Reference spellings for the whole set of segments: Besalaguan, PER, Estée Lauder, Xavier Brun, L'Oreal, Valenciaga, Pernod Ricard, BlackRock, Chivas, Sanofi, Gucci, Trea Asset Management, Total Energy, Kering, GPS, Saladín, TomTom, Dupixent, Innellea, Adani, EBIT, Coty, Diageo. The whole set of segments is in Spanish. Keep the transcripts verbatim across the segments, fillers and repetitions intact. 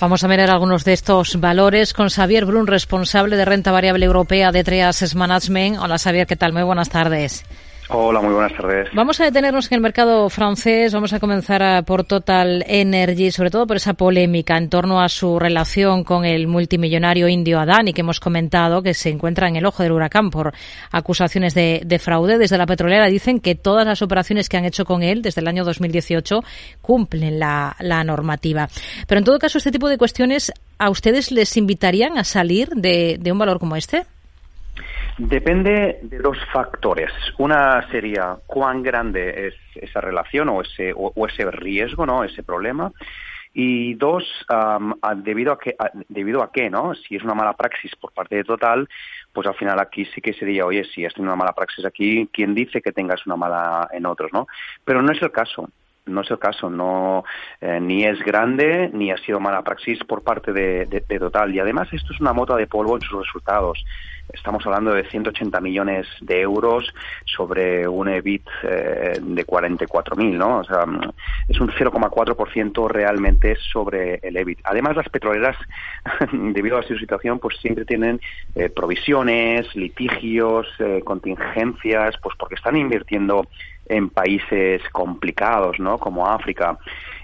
Vamos a mirar algunos de estos valores con Xavier Brun, responsable de renta variable europea de Trea Asset Management. Hola Xavier, ¿qué tal? Muy buenas tardes. Hola, muy buenas tardes. Vamos a detenernos en el mercado francés. Vamos a comenzar por Total Energy, sobre todo por esa polémica en torno a su relación con el multimillonario indio Adani, que hemos comentado, que se encuentra en el ojo del huracán por acusaciones de, de fraude. Desde la petrolera dicen que todas las operaciones que han hecho con él desde el año dos mil dieciocho cumplen la, la normativa. Pero en todo caso, este tipo de cuestiones, ¿a ustedes les invitarían a salir de, de un valor como este? Depende de dos factores. Una sería cuán grande es esa relación o ese, o, o ese riesgo, ¿no? Ese problema. Y dos, um, a, debido a que, a, debido a qué, ¿no? Si es una mala praxis por parte de Total, pues al final aquí sí que sería, oye, si has tenido una mala praxis aquí, ¿quién dice que tengas una mala en otros, no? Pero no es el caso. No es el caso, no eh, ni es grande ni ha sido mala praxis por parte de, de, de Total. Y además esto es una mota de polvo en sus resultados. Estamos hablando de ciento ochenta millones de euros sobre un EBIT eh, de cuarenta y cuatro mil, ¿no? O sea, es un cero coma cuatro por ciento realmente sobre el EBIT. Además, las petroleras, debido a su situación, pues siempre tienen eh, provisiones, litigios, eh, contingencias, pues porque están invirtiendo en países complicados, ¿no? Como África.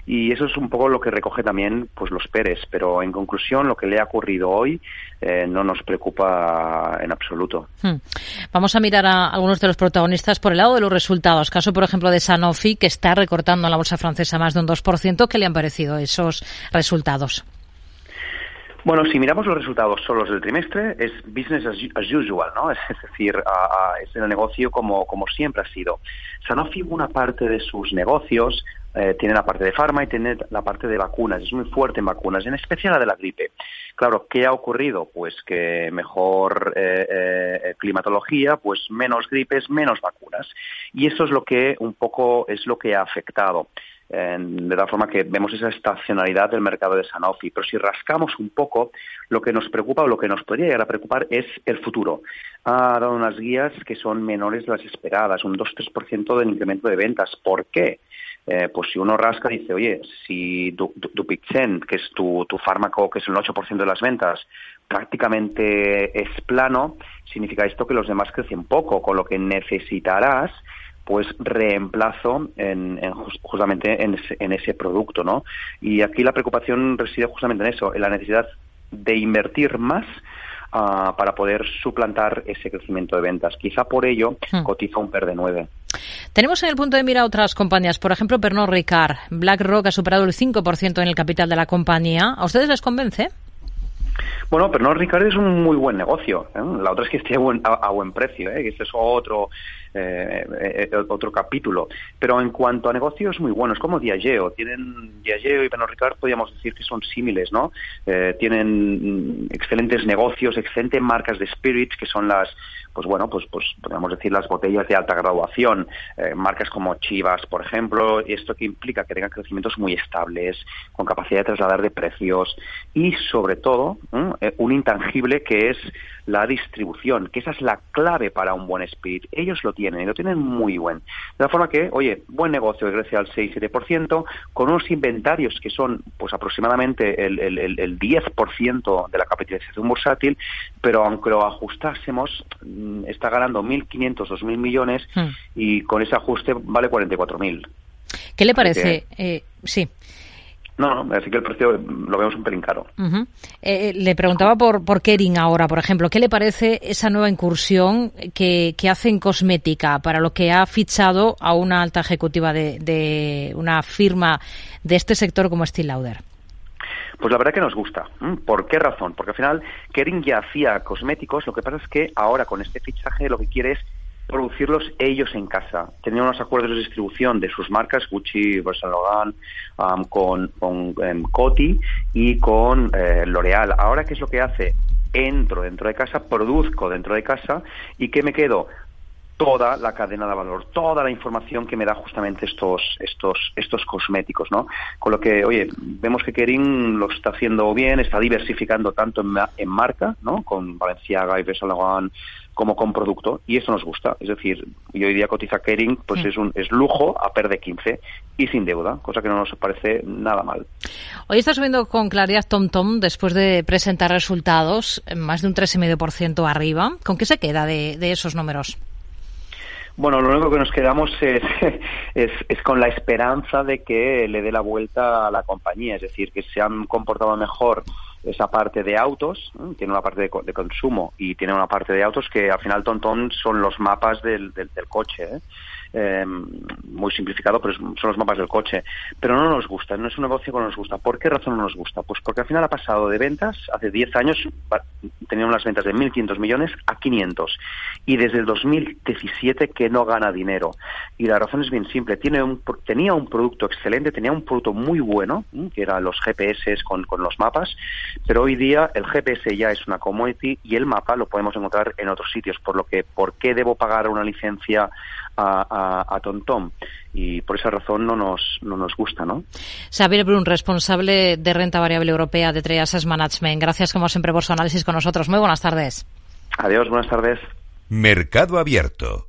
Y eso es un poco lo que recoge también pues los Pérez. Pero en conclusión, lo que le ha ocurrido hoy eh, no nos preocupa en absoluto. Hmm. Vamos a mirar a algunos de los protagonistas por el lado de los resultados. Caso, por ejemplo, de Sanofi, que está recortando en la bolsa francesa más de un dos por ciento. ¿Qué le han parecido esos resultados? Bueno, si miramos los resultados solos del trimestre, es business as usual, ¿no? Es decir, a, a, es el negocio como, como siempre ha sido. Sanofi, una parte de sus negocios, eh, tiene la parte de farma y tiene la parte de vacunas. Es muy fuerte en vacunas, en especial la de la gripe. Claro, ¿qué ha ocurrido? Pues que mejor eh, eh, climatología, pues menos gripes, menos vacunas. Y eso es lo que un poco es lo que ha afectado. De tal forma que vemos esa estacionalidad del mercado de Sanofi. Pero si rascamos un poco, lo que nos preocupa o lo que nos podría llegar a preocupar es el futuro. Ha dado unas guías que son menores de las esperadas, un dos a tres por ciento del incremento de ventas. ¿Por qué? Eh, pues si uno rasca dice, oye, si Dupixent, que es tu, tu fármaco, que es el ocho por ciento de las ventas, prácticamente es plano, significa esto que los demás crecen poco, con lo que necesitarás pues reemplazo en, en justamente en ese, en ese producto, ¿no? Y aquí la preocupación reside justamente en eso, en la necesidad de invertir más uh, para poder suplantar ese crecimiento de ventas. Quizá por ello hmm. cotiza un P E R de nueve. Tenemos en el punto de mira otras compañías, por ejemplo, Pernod Ricard. BlackRock ha superado el cinco por ciento en el capital de la compañía. ¿A ustedes les convence? Bueno, pero no, Ricardo, es un muy buen negocio, ¿eh? La otra es que esté a buen, a, a buen precio, ¿eh? Este es otro eh, eh, otro capítulo. Pero en cuanto a negocios, muy bueno. Es como Diageo. Tienen Diageo y Pernod Ricard, podríamos decir que son símiles, ¿no? Eh, tienen excelentes negocios, excelentes marcas de spirits, que son las, pues bueno, pues pues podríamos decir las botellas de alta graduación. Eh, marcas como Chivas, por ejemplo. Esto que implica que tengan crecimientos muy estables, con capacidad de trasladar de precios y, sobre todo, ¿eh? un intangible que es la distribución, que esa es la clave para un buen spirit. Ellos lo tienen, y lo tienen muy buen. De la forma que, oye, buen negocio que crece al seis a siete por ciento, con unos inventarios que son pues aproximadamente el, el, el diez por ciento de la capitalización bursátil, pero aunque lo ajustásemos, está ganando mil quinientos, dos mil millones, mm. y con ese ajuste vale cuarenta y cuatro mil. ¿Qué le parece? Que, eh, sí. No, no, así que el precio lo vemos un pelín caro. Uh-huh. Eh, le preguntaba por, por Kering ahora, por ejemplo. ¿Qué le parece esa nueva incursión que, que hace en cosmética, para lo que ha fichado a una alta ejecutiva de, de una firma de este sector como Estée Lauder? Pues la verdad que nos gusta. ¿Por qué razón? Porque al final Kering ya hacía cosméticos, lo que pasa es que ahora con este fichaje lo que quiere es producirlos ellos en casa. Tenían unos acuerdos de distribución de sus marcas, Gucci, Besalaguan, um, con, con um, Coty y con eh, L'Oreal. Ahora, ¿qué es lo que hace? Entro dentro de casa, produzco dentro de casa y ¿qué me quedo? toda la cadena de valor, toda la información que me da justamente estos estos estos cosméticos, ¿no? Con lo que, oye, vemos que Kering lo está haciendo bien, está diversificando tanto en, en marca, ¿no? Con Valenciaga y Besalaguan, como con producto, y eso nos gusta. Es decir, yo hoy día cotiza Kering, pues sí. es un es lujo a P E R de quince y sin deuda, cosa que no nos parece nada mal. Hoy está subiendo con claridad TomTom después de presentar resultados, más de un tres coma cinco por ciento arriba. ¿Con qué se queda de, de esos números? Bueno, lo único que nos quedamos es, es, es con la esperanza de que le dé la vuelta a la compañía, es decir, que se han comportado mejor esa parte de autos, ¿eh? Tiene una parte de, de consumo y tiene una parte de autos que al final TomTom son los mapas del, del, del coche, ¿eh? Eh, muy simplificado, pero son los mapas del coche, pero no nos gusta, no es un negocio que no nos gusta. ¿Por qué razón no nos gusta? Pues porque al final ha pasado de ventas, hace diez años tenía unas ventas de mil quinientos millones a quinientos, y desde el dos mil diecisiete que no gana dinero, y la razón es bien simple. Tiene un, tenía un producto excelente, tenía un producto muy bueno, ¿eh? Que eran los G P S con, con los mapas, pero hoy día el G P S ya es una commodity y el mapa lo podemos encontrar en otros sitios, por lo que, ¿por qué debo pagar una licencia a, a A, a TomTom? Y por esa razón no nos no nos gusta, ¿no? Xavier Brun, responsable de renta variable europea de Trea Asset Management. Gracias como siempre por su análisis con nosotros. Muy buenas tardes. Adiós, buenas tardes. Mercado Abierto.